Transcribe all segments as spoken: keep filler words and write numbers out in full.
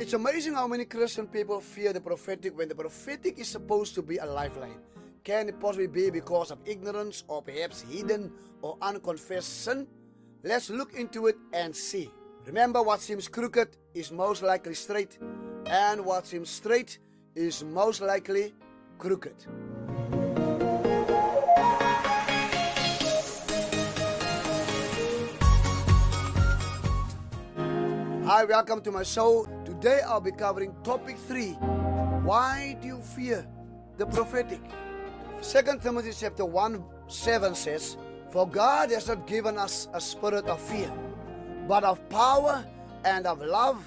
It's amazing how many Christian people fear the prophetic when the prophetic is supposed to be a lifeline. Can it possibly be because of ignorance or perhaps hidden or unconfessed sin? Let's look into it and see. Remember, what seems crooked is most likely straight, and what seems straight is most likely crooked. Hi, welcome to my show. Today I'll be covering topic three. Why do you fear the prophetic? Second Timothy chapter one, seven says, "For God has not given us a spirit of fear, but of power and of love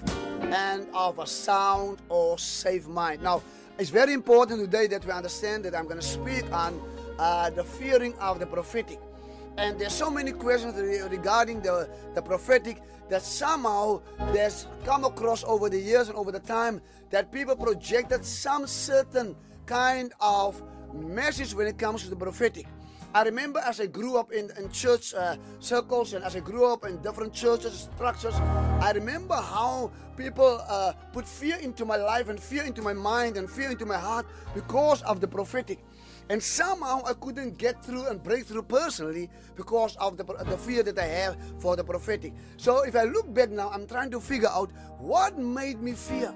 and of a sound or safe mind." Now, it's very important today that we understand that I'm going to speak on uh, the fearing of the prophetic. And there's so many questions regarding the, the prophetic that somehow there's come across over the years and over the time that people projected some certain kind of message when it comes to the prophetic. I remember as I grew up in, in church uh, circles and as I grew up in different churches, structures, I remember how people uh, put fear into my life and fear into my mind and fear into my heart because of the prophetic. And somehow I couldn't get through and break through personally because of the, the fear that I have for the prophetic. So if I look back now, I'm trying to figure out what made me fear.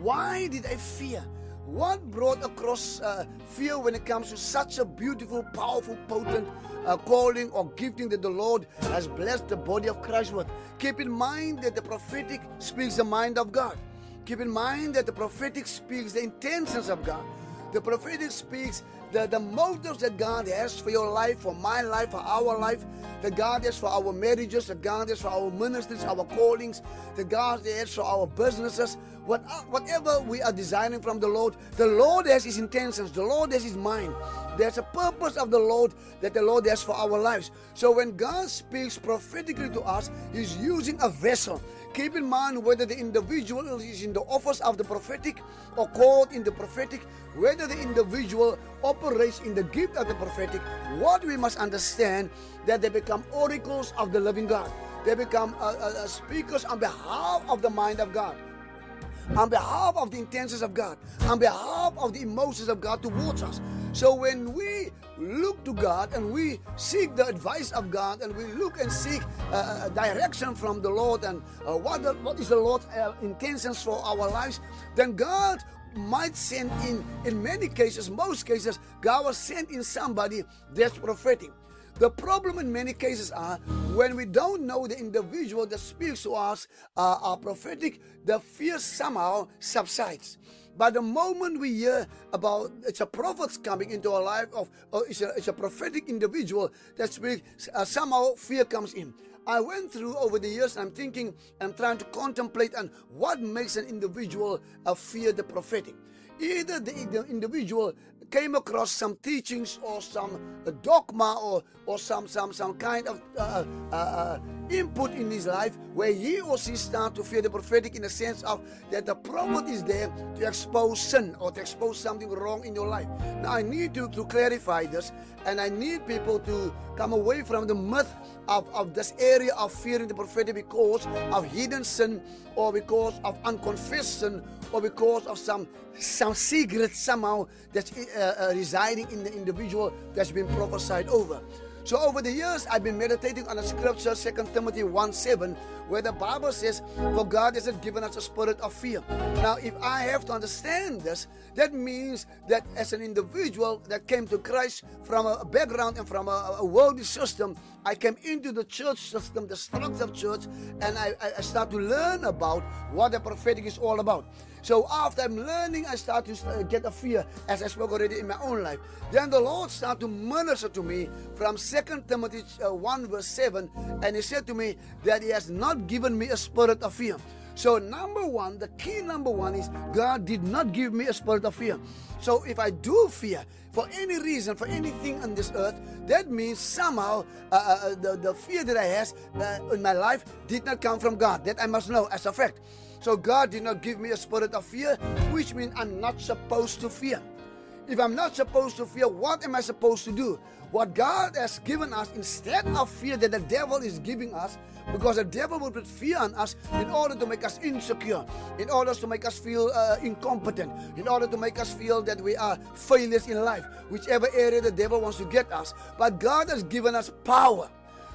Why did I fear? What brought across uh, fear when it comes to such a beautiful, powerful, potent uh, calling or gifting that the Lord has blessed the body of Christ with? Keep in mind that the prophetic speaks the mind of God. Keep in mind that the prophetic speaks the intentions of God. The prophetic speaks the, the motives that God has for your life, for my life, for our life, that God has for our marriages, that God has for our ministries, our callings, that God has for our businesses. What, whatever we are designing from the Lord, the Lord has His intentions, the Lord has His mind. There's a purpose of the Lord that the Lord has for our lives. So when God speaks prophetically to us, He's using a vessel. Keep in mind whether the individual is in the office of the prophetic or called in the prophetic, whether the individual operates in the gift of the prophetic, what we must understand that they become oracles of the living God. They become uh, uh, speakers on behalf of the mind of God, on behalf of the intentions of God, on behalf of the emotions of God towards us. So when we look to God and we seek the advice of God and we look and seek uh, direction from the Lord and uh, what, the, what is the Lord's uh, intentions for our lives, then God might send in, in many cases, most cases, God will send in somebody that's prophetic. The problem in many cases are when we don't know the individual that speaks to us uh, are prophetic, the fear somehow subsides. But the moment we hear about it's a prophet's coming into our life, of or it's, a, it's a prophetic individual that speaks, uh, somehow fear comes in. I went through over the years, I'm thinking, I'm trying to contemplate on what makes an individual uh, fear the prophetic. Either the, the individual came across some teachings or some uh, dogma or, or some, some, some kind of uh, uh, uh, input in his life where he or she start to fear the prophetic in the sense of that the prophet is there to expose sin or to expose something wrong in your life. Now I need to, to clarify this, and I need people to come away from the myth of, of this area of fearing the prophetic because of hidden sin or because of unconfessed sin or because of some some secret somehow that's uh, uh, residing in the individual that's been prophesied over. So over the years, I've been meditating on a scripture, Second Timothy one, seven, where the Bible says, "For God hasn't given us a spirit of fear." Now, if I have to understand this, that means that as an individual that came to Christ from a background and from a, a worldly system, I came into the church system, the structure of church, and I, I start to learn about what the prophetic is all about. So after I'm learning, I start to get a fear, as I spoke already in my own life. Then the Lord started to minister to me from Second Timothy one verse seven, and He said to me that He has not given me a spirit of fear. So number one, the key number one is God did not give me a spirit of fear. So if I do fear for any reason, for anything on this earth, that means somehow uh, uh, the, the fear that I have uh, in my life did not come from God. That I must know as a fact. So God did not give me a spirit of fear, which means I'm not supposed to fear. If I'm not supposed to fear, what am I supposed to do? What God has given us instead of fear that the devil is giving us, because the devil will put fear on us in order to make us insecure, in order to make us feel uh, incompetent, in order to make us feel that we are failures in life, whichever area the devil wants to get us. But God has given us power.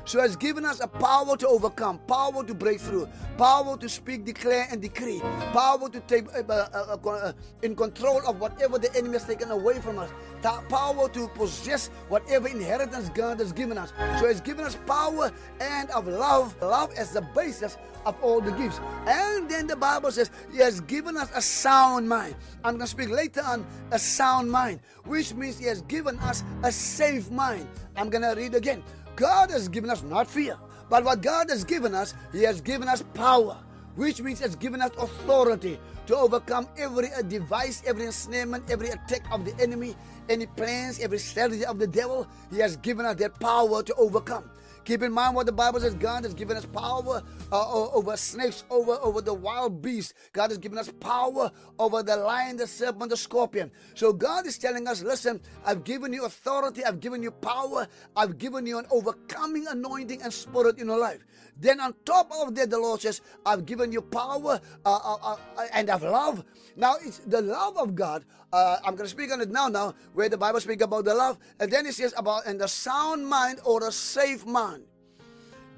So has given us a power to overcome, power to break through, power to speak, declare, and decree, power to take uh, uh, uh, uh, in control of whatever the enemy has taken away from us, Ta- power to possess whatever inheritance God has given us. So has given us power and of love, love as the basis of all the gifts. And then the Bible says He has given us a sound mind. I'm going to speak later on a sound mind, which means He has given us a safe mind. I'm going to read again. God has given us not fear, but what God has given us, He has given us power, which means He has given us authority to overcome every device, every ensnarement, every attack of the enemy, any plans, every strategy of the devil. He has given us that power to overcome. Keep in mind what the Bible says. God has given us power uh, over snakes, over, over the wild beasts. God has given us power over the lion, the serpent, the scorpion. So God is telling us, listen, I've given you authority, I've given you power, I've given you an overcoming anointing and spirit in your life. Then on top of that, the Lord says, I've given you power uh, uh, uh, and I've love. Now it's the love of God. Uh, I'm going to speak on it now, now, where the Bible speaks about the love. And then it says about and the sound mind or a safe mind.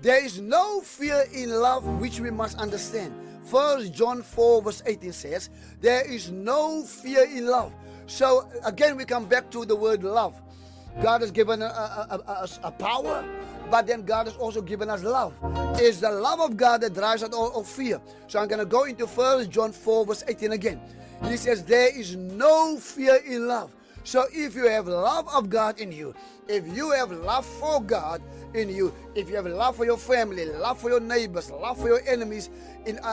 There is no fear in love, which we must understand. First John four verse eighteen says, there is no fear in love. So again, we come back to the word love. God has given us a, a, a, a power, but then God has also given us love. It's the love of God that drives out all of fear. So I'm going to go into First John four verse eighteen again. He says, there is no fear in love. So if you have love of God in you, if you have love for God in you, if you have love for your family, love for your neighbors, love for your enemies, in uh,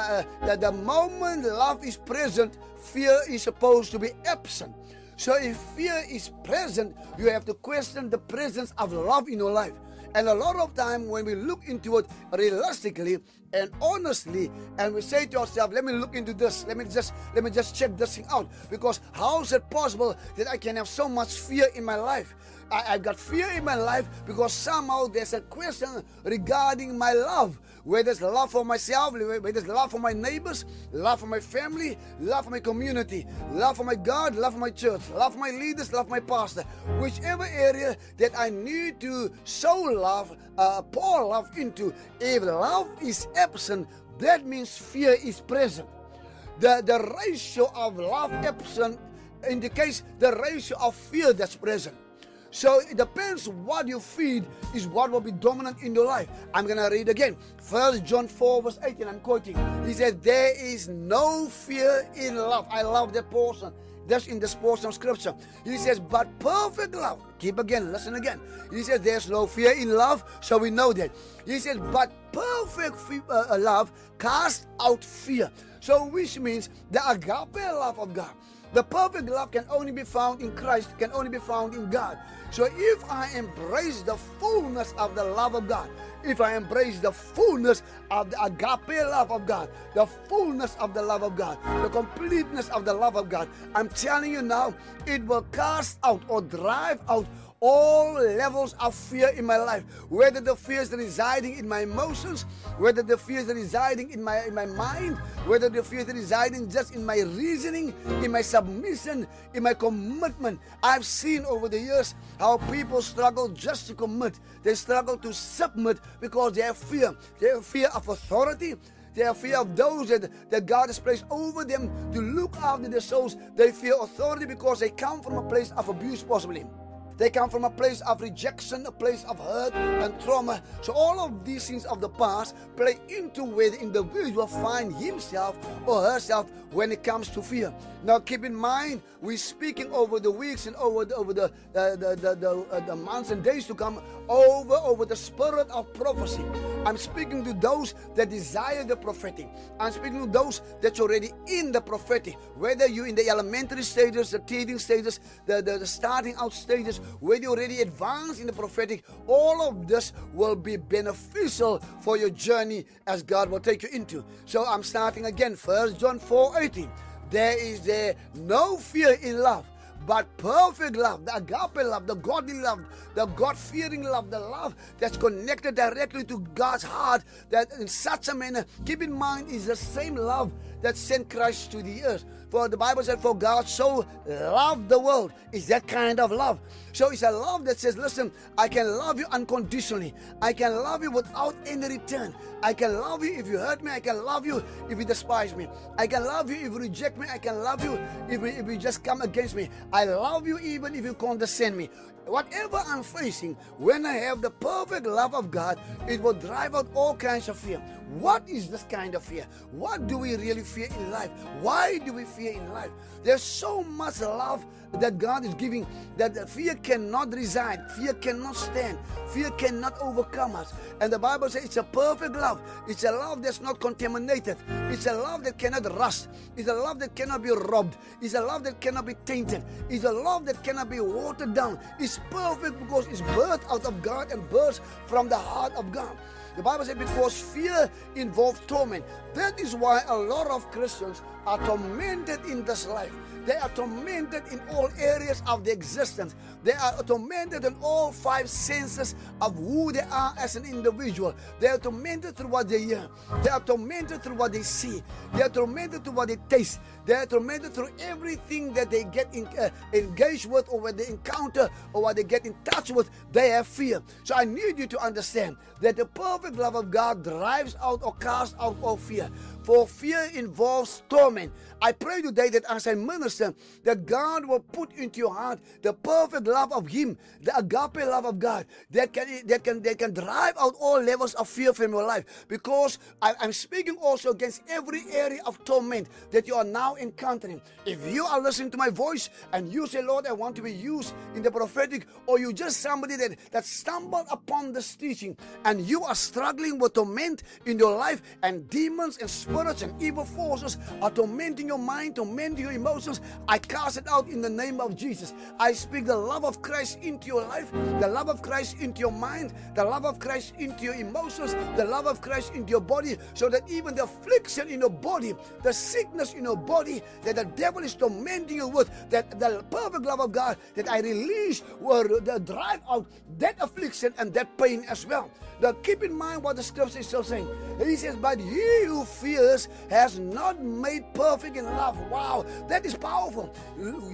uh, that the moment love is present, fear is supposed to be absent. So if fear is present, you have to question the presence of love in your life. And a lot of time when we look into it realistically and honestly, and we say to ourselves, let me look into this, let me just let me just check this thing out, because how is it possible that I can have so much fear in my life? I, I've got fear in my life because somehow there's a question regarding my love, whether it's love for myself, whether it's love for my neighbors, love for my family, love for my community, love for my God, love for my church, love for my leaders, love for my pastor, whichever area that I need to sow love, uh, pour love into. If love is absent, that means fear is present. The, the ratio of love absent indicates the ratio of fear that's present. So it depends what you feed is what will be dominant in your life. I'm going to read again. First John four verse eighteen, I'm quoting. He said, there is no fear in love. I love that portion. That's in this portion of scripture. He says, but perfect love. Keep again, listen again. He says, there's no fear in love, so we know that. He says, but perfect fe- uh, love casts out fear. So which means the agape love of God. The perfect love can only be found in Christ, can only be found in God. So if I embrace the fullness of the love of God, if I embrace the fullness of the agape love of God, the fullness of the love of God, the completeness of the love of God, I'm telling you now, it will cast out or drive out all levels of fear in my life, whether the fear is residing in my emotions, whether the fear is residing in my in my mind, whether the fear is residing just in my reasoning, in my submission, in my commitment. I've seen over the years how people struggle just to commit. They struggle to submit because they have fear. They have fear of authority. They have fear of those that, that God has placed over them to look after their souls. They fear authority because they come from a place of abuse possibly. They come from a place of rejection, a place of hurt and trauma. So all of these things of the past play into where the individual finds himself or herself when it comes to fear. Now keep in mind, we're speaking over the weeks and over the, over the, uh, the, the, the, uh, the months and days to come, over, over the spirit of prophecy. I'm speaking to those that desire the prophetic. I'm speaking to those that's already in the prophetic. Whether you're in the elementary stages, the teething stages, the, the, the starting out stages, whether you already advanced in the prophetic, all of this will be beneficial for your journey as God will take you into. So I'm starting again, First John four eighteen. There is there no fear in love, But perfect love, the agape love, the godly love, the God-fearing love, the love that's connected directly to God's heart, that in such a manner, keep in mind, is the same love that sent Christ to the earth. For the Bible said, for God so loved the world. It's that kind of love. So it's a love that says, listen, I can love you unconditionally. I can love you without any return. I can love you if you hurt me. I can love you if you despise me. I can love you if you reject me. I can love you if you, if you just come against me. I love you even if you condescend me. Whatever I'm facing, when I have the perfect love of God, it will drive out all kinds of fear. What is this kind of fear? What do we really fear in life? Why do we fear in life? There's so much love that God is giving that fear cannot reside. Fear cannot stand. Fear cannot overcome us. And the Bible says it's a perfect love. It's a love that's not contaminated. It's a love that cannot rust. It's a love that cannot be robbed. It's a love that cannot be tainted. It's a love that cannot be watered down. It's perfect because it's birthed out of God and birthed from the heart of God. The Bible says because fear involves torment. That is why a lot of Christians are tormented in this life. They are tormented in all areas of their existence. They are tormented in all five senses of who they are as an individual. They are tormented through what they hear. They are tormented through what they see. They are tormented through what they taste. They are tormented through everything that they get in, uh, engaged with, or what they encounter, or what they get in touch with. They have fear. So I need you to understand that the perfect love of God drives out or casts out all fear. For fear involves torment. I pray today that as I minister, that God will put into your heart the perfect love of Him, the agape love of God, that can that can that can drive out all levels of fear from your life. Because I, I'm speaking also against every area of torment that you are now encountering. If you are listening to my voice and you say, Lord, I want to be used in the prophetic, or you just somebody that, that stumbled upon this teaching and you are struggling with torment in your life, and demons and spirits and evil forces are tormenting your mind, tormenting your emotions, I cast it out in the name of Jesus. I speak the love of Christ into your life, the love of Christ into your mind, the love of Christ into your emotions, the love of Christ into your body, so that even the affliction in your body, the sickness in your body that the devil is tormenting you with, that the perfect love of God that I release will drive out that affliction and that pain as well. Now keep in mind what the scripture is still saying. He says, but he who fears has not made perfect in love. Wow, that is powerful.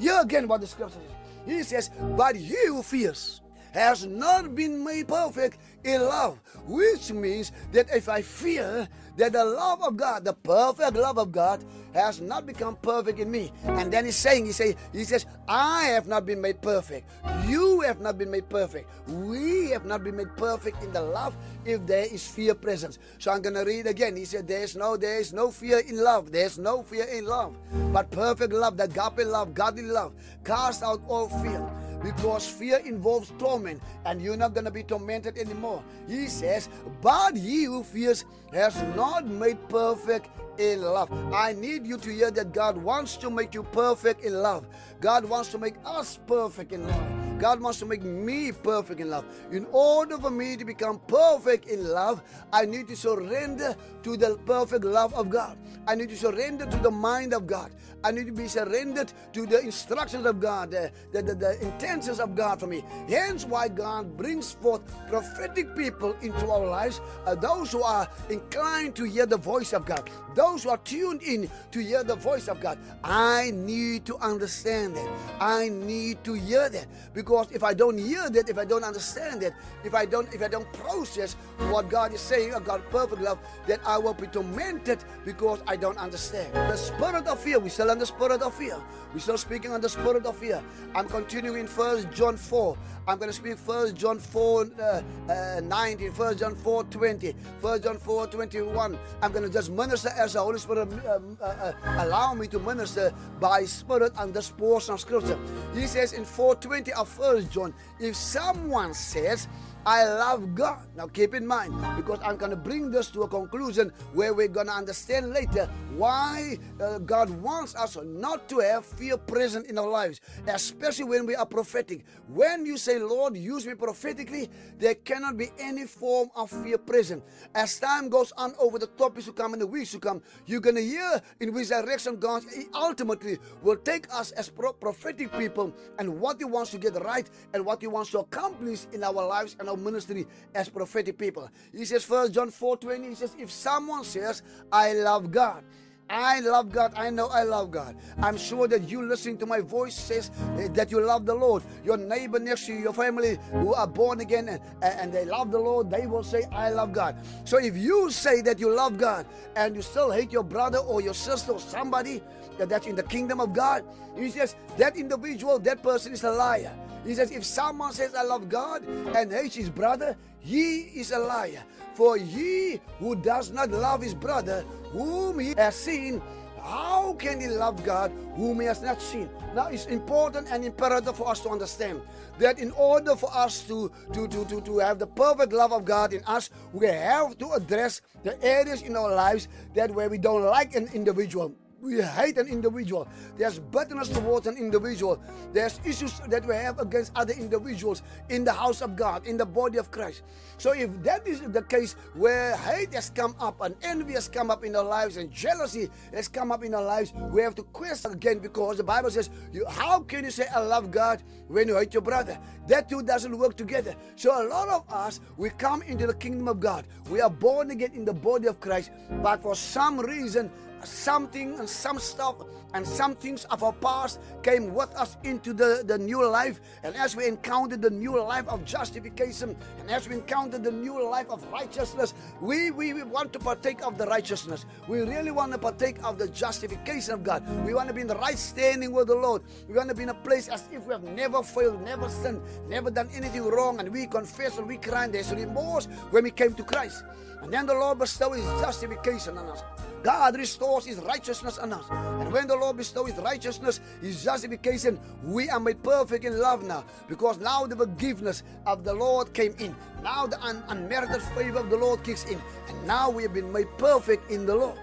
Hear again what the scripture says. He says, but he who fears has not been made perfect in love, which means that if I fear, that the love of God, the perfect love of God, has not become perfect in me. And then he's saying, he, say, he says, I have not been made perfect. You have not been made perfect. We have not been made perfect in the love if there is fear present. So I'm going to read again. He said, there is no, there is no fear in love. There is no fear in love. But perfect love, the agape love, godly love, casts out all fear. Because fear involves torment, and you're not going to be tormented anymore. He says, but he who fears has not made perfect in love. I need you to hear that God wants to make you perfect in love. God wants to make us perfect in love. God wants to make me perfect in love. In order for me to become perfect in love, I need to surrender to the perfect love of God. I need to surrender to the mind of God. I need to be surrendered to the instructions of God, the, the, the, the intentions of God for me. Hence why God brings forth prophetic people into our lives, uh, those who are inclined to hear the voice of God, those who are tuned in to hear the voice of God. I need to understand that. I need to hear that. Because Because if I don't hear that, if I don't understand it, if I don't, if I don't process what God is saying about perfect love, then I will be tormented because I don't understand. The spirit of fear, we're still on the spirit of fear. We're still speaking on the spirit of fear. I'm continuing First John four. I'm going to speak First John four, uh, uh, nineteen, First John four, twenty, First John four, twenty-one. I'm going to just minister as the Holy Spirit um, uh, uh, allow me to minister by Spirit on this portion of Scripture. He says in four twenty of First John, if someone says I love God. Now keep in mind, because I'm going to bring this to a conclusion where we're going to understand later why uh, God wants us not to have fear present in our lives, especially when we are prophetic. When you say, Lord, use me prophetically, there cannot be any form of fear present. As time goes on over the topics to come and the weeks to come, you're going to hear in which direction God ultimately will take us as pro- prophetic people, and what He wants to get right and what He wants to accomplish in our lives and our ministry as prophetic people. He says, First John four twenty, he says, if someone says, I love God, I love God. I know I love God. I'm sure that you listening to my voice says that you love the Lord. Your neighbor next to you, your family who are born again and, and they love the Lord, they will say, I love God. So if you say that you love God and you still hate your brother or your sister or somebody that's in the kingdom of God, he says that individual, that person is a liar. He says, if someone says, I love God and hates his brother, he is a liar. For he who does not love his brother whom he has seen, how can he love God whom he has not seen? Now it's important and imperative for us to understand that in order for us to, to, to, to, to have the perfect love of God in us, we have to address the areas in our lives that where we don't like an individual. We hate an individual. There's bitterness towards an individual. There's issues that we have against other individuals in the house of God, in the body of Christ. So if that is the case where hate has come up and envy has come up in our lives and jealousy has come up in our lives, we have to question again, because the Bible says, you, how can you say I love God when you hate your brother? That two doesn't work together. So a lot of us, we come into the kingdom of God. We are born again in the body of Christ, but for some reason, something and some stuff and some things of our past came with us into the, the new life. And as we encountered the new life of justification, and as we encountered the new life of righteousness, we, we, we want to partake of the righteousness. We really want to partake of the justification of God. We want to be in the right standing with the Lord. We want to be in a place as if we have never failed, never sinned, never done anything wrong. And we confess and we cry, and there's remorse when we came to Christ. And then the Lord bestows His justification on us. God restores His righteousness on us. And when the Lord bestows His righteousness, His justification, we are made perfect in love now. Because now the forgiveness of the Lord came in. Now the un- unmerited favor of the Lord kicks in. And now we have been made perfect in the Lord.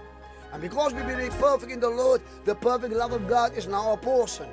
And because we've been made perfect in the Lord, the perfect love of God is now our portion.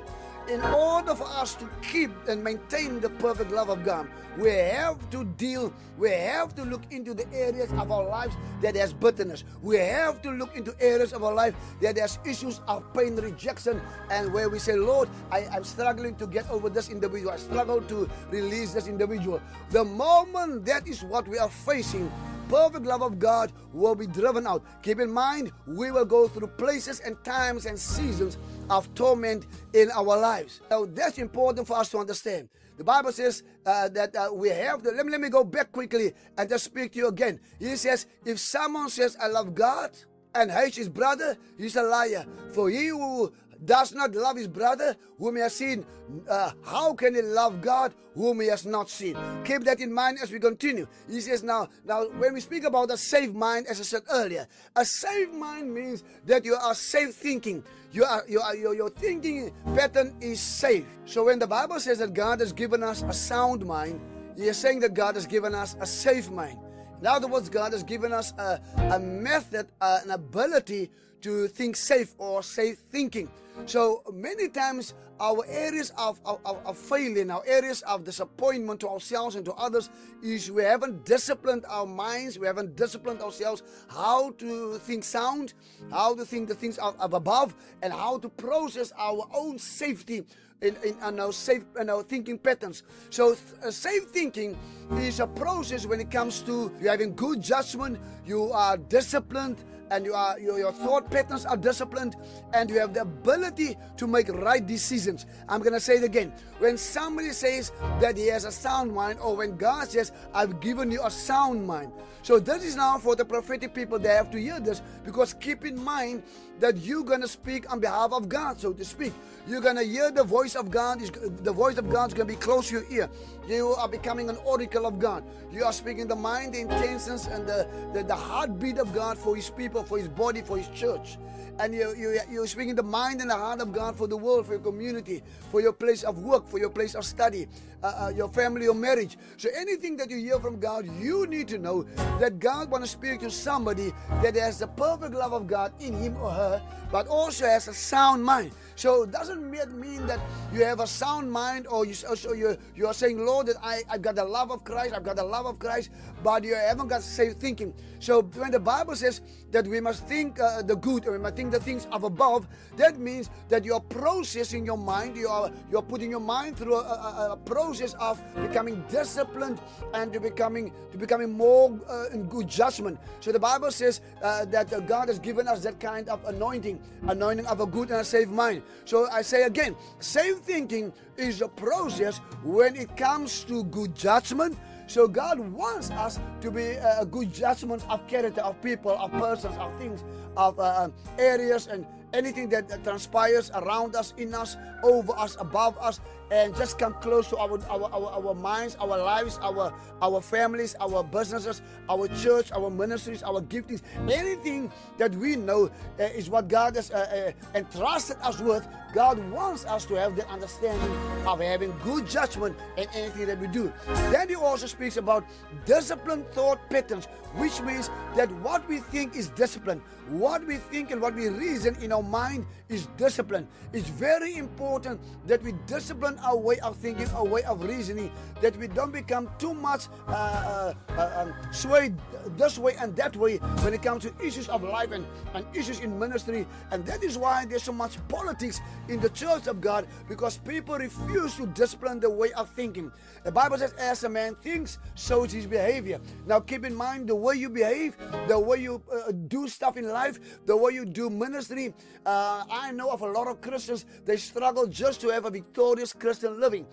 In order for us to keep and maintain the perfect love of God, we have to deal, we have to look into the areas of our lives that has bitterness. We have to look into areas of our life that has issues of pain, rejection, and where we say, Lord, I, I'm struggling to get over this individual. I struggle to release this individual. The moment that is what we are facing, perfect love of God will be driven out. Keep in mind, we will go through places and times and seasons of torment in our lives. Now, that's important for us to understand. The Bible says uh, that uh, we have to, let me, let me go back quickly and just speak to you again. He says, if someone says, I love God and hates his brother, he's a liar. For he who does not love his brother whom he has seen, uh, how can he love God whom he has not seen? Keep that in mind as we continue. He says now, now when we speak about a safe mind, as I said earlier, a safe mind means that you are safe thinking. You are, you are, your, your thinking pattern is safe. So when the Bible says that God has given us a sound mind, He is saying that God has given us a safe mind. In other words, God has given us a, a method, uh, an ability to think safe or safe thinking. So many times our areas of, of, of failing, our areas of disappointment to ourselves and to others is we haven't disciplined our minds, we haven't disciplined ourselves how to think sound, how to think the things of, of above, and how to process our own safety in, in, in our safe in our thinking patterns. So th- uh, safe thinking is a process when it comes to you having good judgment, you are disciplined, and you are your, your thought patterns are disciplined, and you have the ability to make right decisions. I'm going to say it again. When somebody says that he has a sound mind, or when God says, I've given you a sound mind. So this is now for the prophetic people. They have to hear this, because keep in mind that you're going to speak on behalf of God, so to speak. You're going to hear the voice of God. The voice of God is going to be close to your ear. You are becoming an oracle of God. You are speaking the mind, the intentions, and the, the, the heartbeat of God for His people, for His body, for His church. And you, you, you're speaking the mind and the heart of God for the world, for your community, for your place of work, for your place of study, uh, uh, your family, your marriage. So anything that you hear from God, you need to know that God wants to speak to somebody that has the perfect love of God in him or her, but also has a sound mind. So it doesn't mean that you have a sound mind or you, so you, you are saying, Lord, that I, I've got the love of Christ, I've got the love of Christ, but you haven't got safe thinking. So when the Bible says that we must think uh, the good, or we must think the things of above, that means that you are processing your mind, you are you are putting your mind through a, a, a process of becoming disciplined and to becoming to becoming more uh, in good judgment. So the Bible says uh, that uh, God has given us that kind of anointing, anointing of a good and a safe mind. So I say again, safe thinking is a process when it comes to good judgment. So God wants us to be a uh, good judgment of character, of people, of persons, of things, of uh, areas, and anything that, that transpires around us, in us, over us, above us, and just come close to our our, our, our minds, our lives, our our families, our businesses, our church, our ministries, our giftings. Anything that we know uh, is what God has uh, uh, entrusted us with. God wants us to have the understanding of having good judgment in anything that we do. Then He also speaks about disciplined thought patterns, which means that what we think is discipline. What we think and what we reason in our mind is discipline. It's very important that we discipline our way of thinking, our way of reasoning, that we don't become too much uh, uh, um, swayed this way and that way when it comes to issues of life and, and issues in ministry. And that is why there's so much politics in the church of God, because people refuse to discipline the way of thinking. The Bible says, as a man thinks, so is his behavior. Now keep in mind, the way you behave, the way you uh, do stuff in life, the way you do ministry. Uh, I know of a lot of Christians, they struggle just to have a victorious Christian living.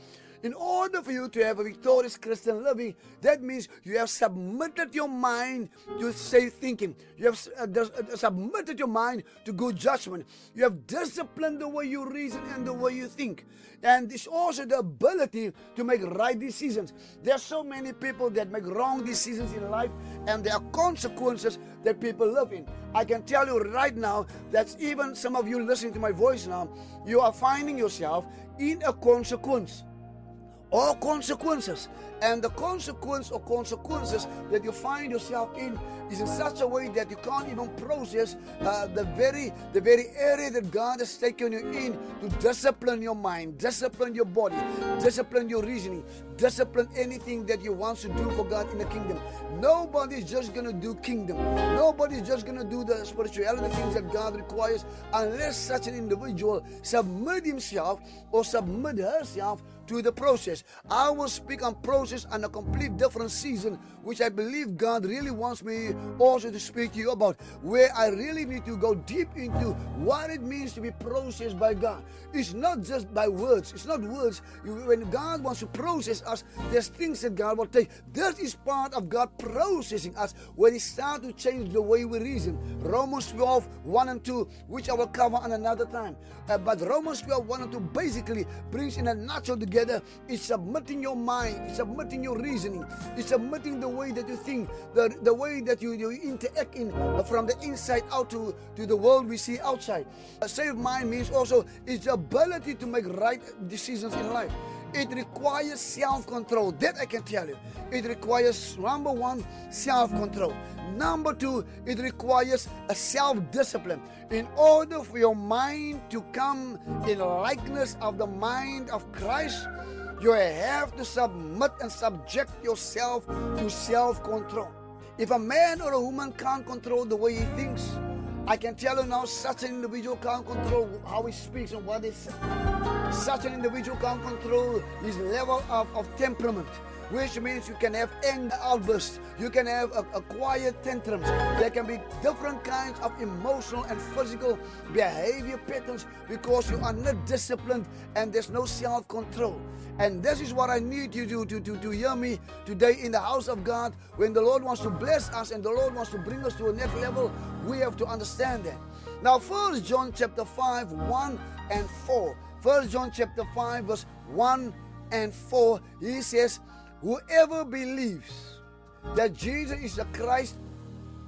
In order for you to have a victorious Christian living, that means you have submitted your mind to safe thinking. You have uh, des- uh, submitted your mind to good judgment. You have disciplined the way you reason and the way you think. And it's also the ability to make right decisions. There are so many people that make wrong decisions in life, and there are consequences that people live in. I can tell you right now that even some of you listening to my voice now, you are finding yourself in a consequence. Or consequences. And the consequence or consequences that you find yourself in is in such a way that you can't even process uh, the very the very area that God has taken you in to discipline your mind, discipline your body, discipline your reasoning, discipline anything that you want to do for God in the kingdom. Nobody's just going to do kingdom. Nobody's just going to do the spirituality things that God requires unless such an individual submit himself or submit herself to the process. I will speak on process on a complete different season, which I believe God really wants me also to speak to you about, where I really need to go deep into what it means to be processed by God. It's not just by words. It's not words. When God wants to process us, there's things that God will take. This is part of God processing us when He starts to change the way we reason. Romans twelve, one and two, which I will cover on another time. Uh, but Romans twelve, one and two basically brings in a nutshell together. It's submitting your mind, it's submitting your reasoning, it's submitting the way that you think, the, the way that you, you interact in uh, from the inside out to, to the world we see outside. A safe mind means also it's the ability to make right decisions in life. It requires self-control. That I can tell you. It requires, number one, self-control. Number two, it requires a self-discipline. In order for your mind to come in likeness of the mind of Christ, you have to submit and subject yourself to self-control. If a man or a woman can't control the way he thinks, I can tell you now, such an individual can't control how he speaks and what he says. Such an individual can't control his level of, of temperament, which means you can have anger outbursts, you can have a, a quiet tantrums, there can be different kinds of emotional and physical behavior patterns because you are not disciplined and there's no self-control. And this is what I need you to, to, to, to hear me today in the house of God. When the Lord wants to bless us and the Lord wants to bring us to a next level, we have to understand that. Now, First John chapter five, one and four. First John chapter five, verse one and four, he says, whoever believes that Jesus is the Christ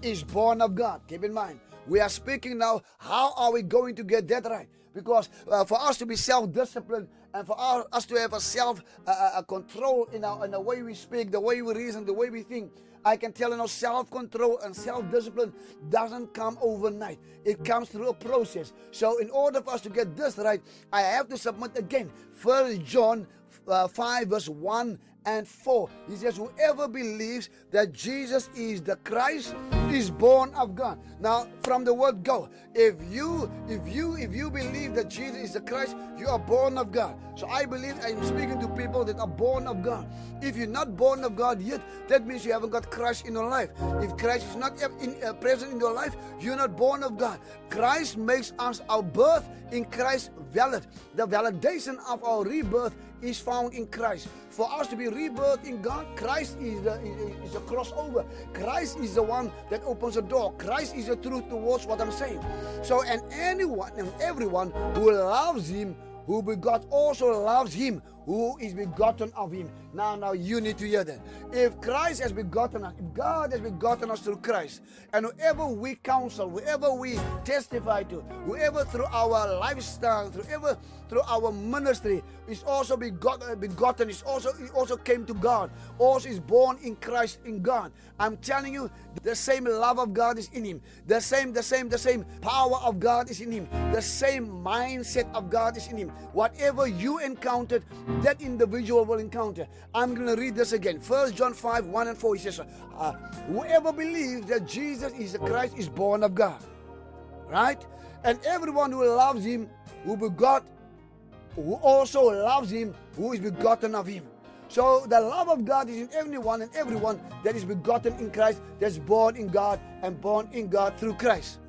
is born of God. Keep in mind, we are speaking now, how are we going to get that right? Because uh, for us to be self-disciplined and for our, us to have a self-control uh, in, in the way we speak, the way we reason, the way we think, I can tell you now, self-control and self-discipline doesn't come overnight. It comes through a process. So in order for us to get this right, I have to submit again. First John uh, five verse one and four. He says, whoever believes that Jesus is the Christ is born of God. Now, from the word go, if you, if you, if you believe that Jesus is the Christ, you are born of God. So I believe I'm speaking to people that are born of God. If you're not born of God yet, that means you haven't got Christ in your life. If Christ is not in, uh, present in your life, you're not born of God. Christ makes us our birth in Christ valid. The validation of our rebirth is found in Christ. For us to be rebirth in God, Christ is the is, is a crossover. Christ is the one that opens the door. Christ is the truth towards what I'm saying. So, and anyone and everyone who loves him, who begot also loves him, who is begotten of him. Now, now you need to hear that. If Christ has begotten us, if God has begotten us through Christ, and whoever we counsel, whoever we testify to, whoever through our lifestyle, through ever through our ministry is also begot, begotten, is also is also came to God, also is born in Christ in God. I'm telling you, the same love of God is in him. The same, the same, the same power of God is in him. The same mindset of God is in him. Whatever you encountered, that individual will encounter. I'm going to read this again. First John five, one and four. He says, uh, whoever believes that Jesus is the Christ is born of God. Right? And everyone who loves him, who begot, who also loves him, who is begotten of him. So the love of God is in everyone and everyone that is begotten in Christ, that's born in God and born in God through Christ.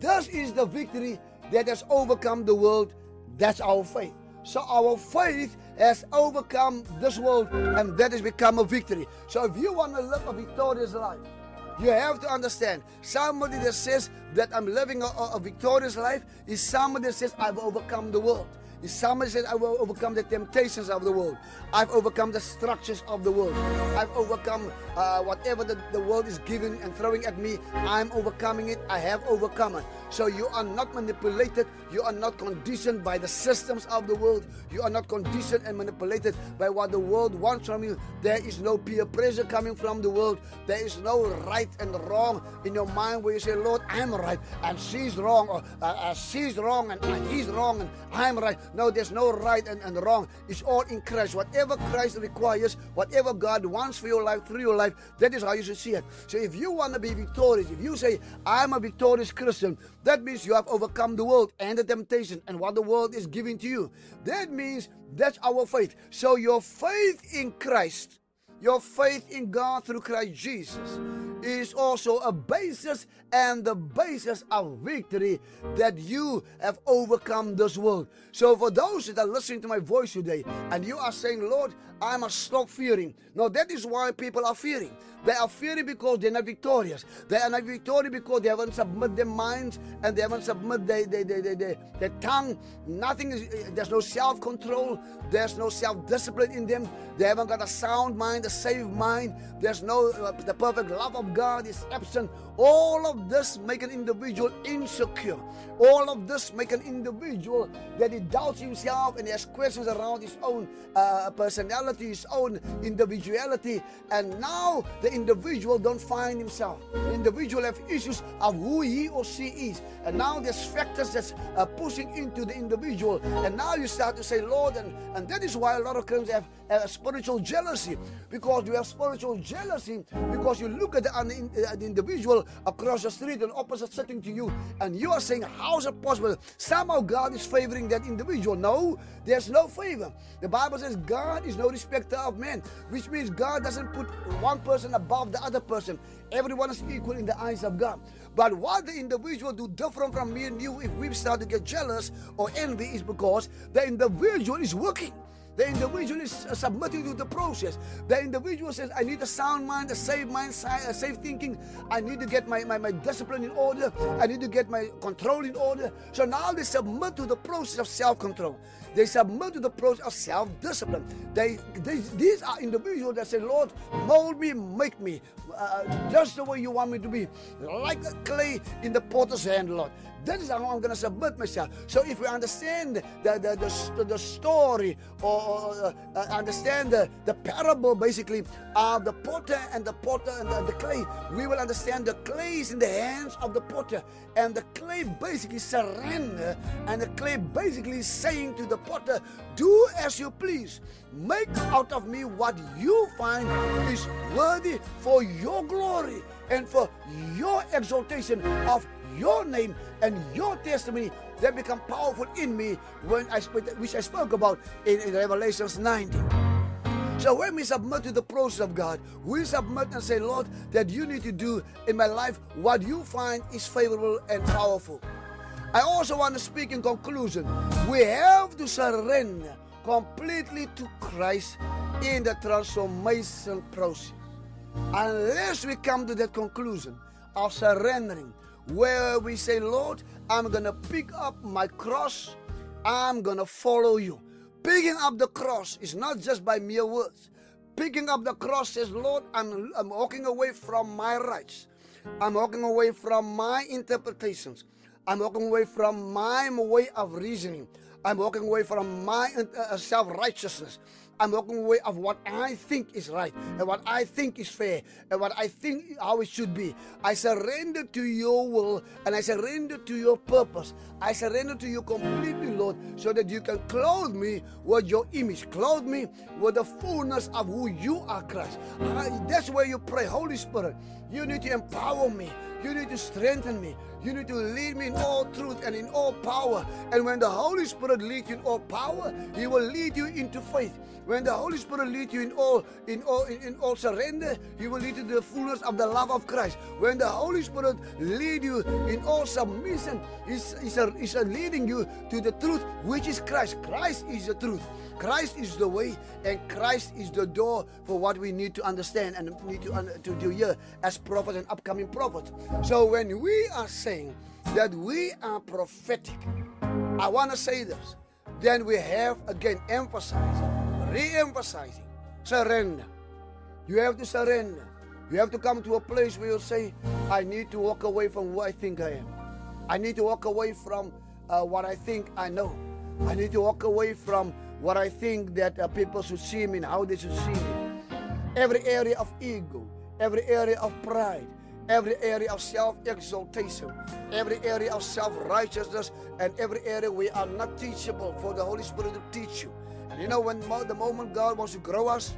This is the victory that has overcome the world. That's our faith. So our faith has overcome this world, and that has become a victory. So if you want to live a victorious life, you have to understand, somebody that says that I'm living a, a victorious life is somebody that says I've overcome the world. Is somebody that says I've overcome the temptations of the world. I've overcome the structures of the world. I've overcome uh, whatever the, the world is giving and throwing at me. I'm overcoming it. I have overcome it. So you are not manipulated. You are not conditioned by the systems of the world. You are not conditioned and manipulated by what the world wants from you. There is no peer pressure coming from the world. There is no right and wrong in your mind where you say, Lord, I'm right and she's wrong, or uh, she's wrong and uh, he's wrong and I'm right. No, there's no right and, and wrong. It's all in Christ. Whatever Christ requires, whatever God wants for your life, through your life, that is how you should see it. So if you want to be victorious, if you say, I'm a victorious Christian, that means you have overcome the world and the temptation and what the world is giving to you. That means that's our faith. So your faith in Christ, your faith in God through Christ Jesus is also a basis and the basis of victory that you have overcome this world. So for those that are listening to my voice today and you are saying, Lord, I must stop fearing. Now that is why people are fearing. They are fearing because they're not victorious. They are not victorious because they haven't submitted their minds and they haven't submitted their, their, their, their, their, their tongue. Nothing is, there's no self-control. There's no self-discipline in them. They haven't got a sound mind, a safe mind. There's no, uh, the perfect love of God is absent. All of this make an individual insecure. All of this make an individual that he doubts himself and he has questions around his own uh, personality, his own individuality. And now the individual don't find himself. The individual have issues of who he or she is. And now there's factors that's uh, pushing into the individual. And now you start to say, Lord, and, and that is why a lot of Christians have uh, spiritual jealousy. Because you have spiritual jealousy because you look at the, uh, the, uh, the individual across the street and opposite sitting to you, and you are saying, how is it possible? Somehow God is favoring that individual. No, there's no favor. The Bible says God is no respecter of men, which means God doesn't put one person above the other person. Everyone is equal in the eyes of God. But what the individual do different from me and you if we start to get jealous or envy is because the individual is working. The individual is submitting to the process. The individual says, I need a sound mind, a safe mind, a safe thinking. I need to get my, my, my discipline in order. I need to get my control in order. So now they submit to the process of self-control. They submit to the process of self-discipline. They, they These are individuals that say, Lord, mold me, make me uh, just the way you want me to be. Like a clay in the potter's hand, Lord. That is how I'm going to submit myself. So if we understand the, the, the, the story or, or uh, understand the, the parable basically of the potter and the potter and the, the clay, we will understand the clay is in the hands of the potter, and the clay basically surrender, and the clay basically is saying to the potter, do as you please. Make out of me what you find is worthy for your glory and for your exaltation of your name and your testimony that become powerful in me, when I which I spoke about in, in Revelations nineteen. So when we submit to the process of God, we submit and say, Lord, that you need to do in my life what you find is favorable and powerful. I also want to speak in conclusion. We have to surrender completely to Christ in the transformation process. Unless we come to that conclusion of surrendering, where we say, Lord, I'm going to pick up my cross. I'm going to follow you. Picking up the cross is not just by mere words. Picking up the cross says, Lord, I'm, I'm walking away from my rights. I'm walking away from my interpretations. I'm walking away from my way of reasoning. I'm walking away from my uh, self-righteousness. I'm walking away of what I think is right and what I think is fair and what I think how it should be. I surrender to your will and I surrender to your purpose. I surrender to you completely, Lord, so that you can clothe me with your image. Clothe me with the fullness of who you are, Christ. I, that's where you pray, Holy Spirit, you need to empower me. You need to strengthen me. You need to lead me in all truth and in all power. And when the Holy Spirit leads you in all power, He will lead you into faith. When the Holy Spirit leads you in all in all, in, in all surrender, He will lead you to the fullness of the love of Christ. When the Holy Spirit leads you in all submission, He's, he's, a, he's a leading you to the truth, which is Christ. Christ is the truth. Christ is the way, and Christ is the door for what we need to understand and need to, uh, to do here as prophets and upcoming prophets. So when we are saying that we are prophetic, I want to say this, then we have again emphasized, re-emphasizing, surrender. You have to surrender. You have to come to a place where you say, I need to walk away from where I think I am. I need to walk away from uh, what I think I know. I need to walk away from what I think that uh, people should see me and how they should see me. Every area of ego, every area of pride, every area of self-exaltation, every area of self-righteousness, and every area we are not teachable for the Holy Spirit to teach you. And you know, when the moment God wants to grow us,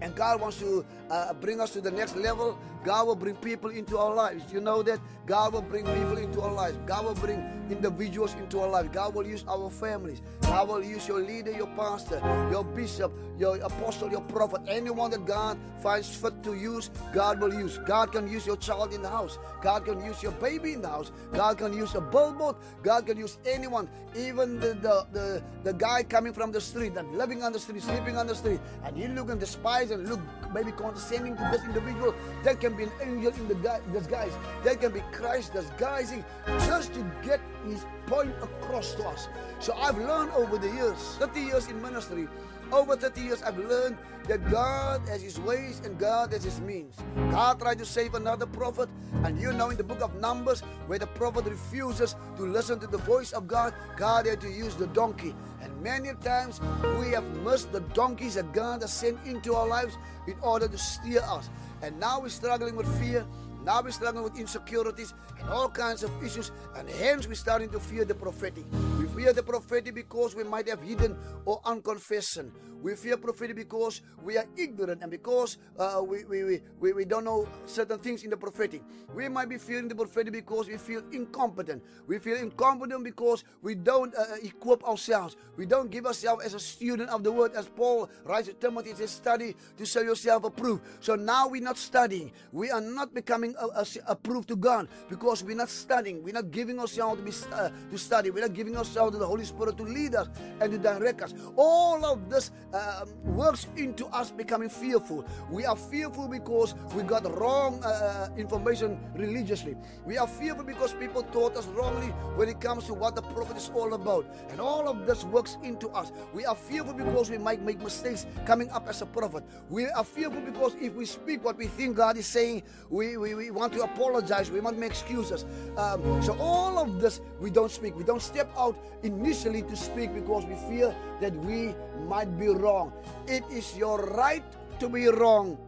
and God wants to uh, bring us to the next level, God will bring people into our lives. You know that God will bring people into our lives. God will bring individuals into our lives. God will use our families. God will use your leader, your pastor, your bishop, your apostle, your prophet. Anyone that God finds fit to use, God will use. God can use your child in the house. God can use your baby in the house. God can use a billboard. God can use anyone, even the, the, the, the guy coming from the street and living on the street, sleeping on the street, and he look and despise and look maybe condescending to this individual. That can be an angel in the disguise. That can be Christ disguising just to get His point across to us. So I've learned over the years, thirty years in ministry, over thirty years I've learned that God has His ways and God has His means. God tried to save another prophet, and you know in the book of Numbers where the prophet refuses to listen to the voice of God, God had to use the donkey. And many times we have missed the donkeys that God has sent into our lives in order to steer us. And now we're struggling with fear. Now we're struggling with insecurities and all kinds of issues, and hence we're starting to fear the prophetic. We fear the prophetic because we might have hidden or unconfessed. We fear prophetic because we are ignorant and because uh, we, we, we, we don't know certain things in the prophetic. We might be fearing the prophetic because we feel incompetent. We feel incompetent because we don't uh, equip ourselves. We don't give ourselves as a student of the word. As Paul writes to Timothy, he says, study to show yourself approved. So now we're not studying. We are not becoming being uh, approved to God, because we're not studying, we're not giving ourselves to, be, uh, to study, we're not giving ourselves to the Holy Spirit to lead us and to direct us. All of this uh, works into us becoming fearful. We are fearful because we got wrong uh, information religiously. We are fearful because people taught us wrongly when it comes to what the prophet is all about. And all of this works into us. We are fearful because we might make mistakes coming up as a prophet. We are fearful because if we speak what we think God is saying, we, we, we want to apologize, we want to make excuses. Um, so all of this, we don't speak. We don't step out initially to speak because we fear that we might be wrong. It is your right to be wrong.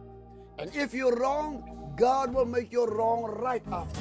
And if you're wrong, God will make your wrong right after.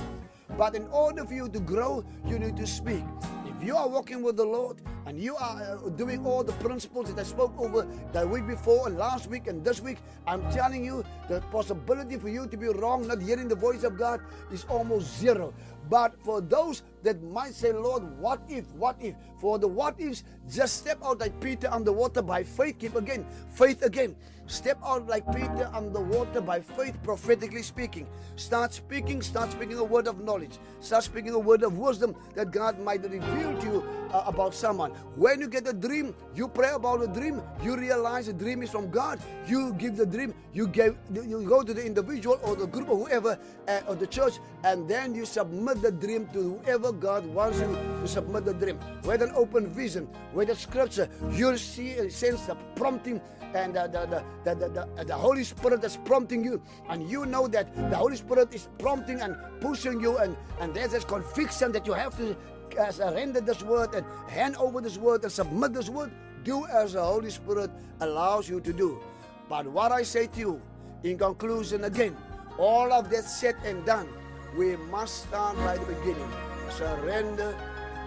But in order for you to grow, you need to speak. If you are walking with the Lord and you are doing all the principles that I spoke over the week before and last week and this week, I'm telling you, the possibility for you to be wrong, not hearing the voice of God, is almost zero. But for those that might say, Lord, what if, what if? For the what ifs, just step out like Peter on the water by faith. Keep again, faith again. Step out like Peter on the water by faith, prophetically speaking. Start speaking, start speaking a word of knowledge. Start speaking a word of wisdom that God might reveal to you uh, about someone. When you get a dream, you pray about a dream. You realize the dream is from God. You give the dream. You, gave, you go to the individual or the group or whoever uh, or the church, and then you submit the dream to whoever God wants you to submit the dream. With an open vision, with a scripture, you'll see and sense the prompting and the the, the, the, the the Holy Spirit that's prompting you. And you know that the Holy Spirit is prompting and pushing you, and, and there's this conviction that you have to uh, surrender this word and hand over this word and submit this word. Do as the Holy Spirit allows you to do. But what I say to you, in conclusion again, all of that said and done, we must start by the beginning. Surrender,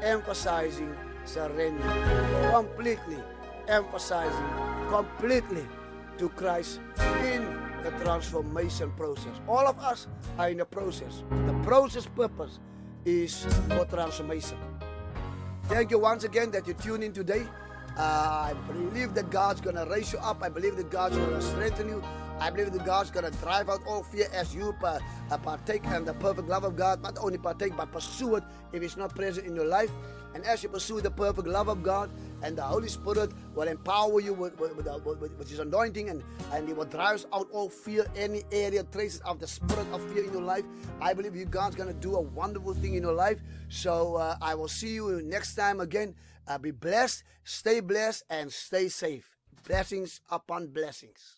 emphasizing, surrender. Completely emphasizing, completely to Christ in the transformation process. All of us are in the process. The process purpose is for transformation. Thank you once again that you tuned in today. Uh, I believe that God's going to raise you up. I believe that God's going to strengthen you. I believe that God's going to drive out all fear as you uh, partake in the perfect love of God. Not only partake, but pursue it if it's not present in your life. And as you pursue the perfect love of God, and the Holy Spirit will empower you with, with, with, with, with His anointing, and, and He will drive out all fear, any area, traces of the spirit of fear in your life. I believe you God's going to do a wonderful thing in your life. So uh, I will see you next time again. Uh, be blessed, stay blessed, and stay safe. Blessings upon blessings.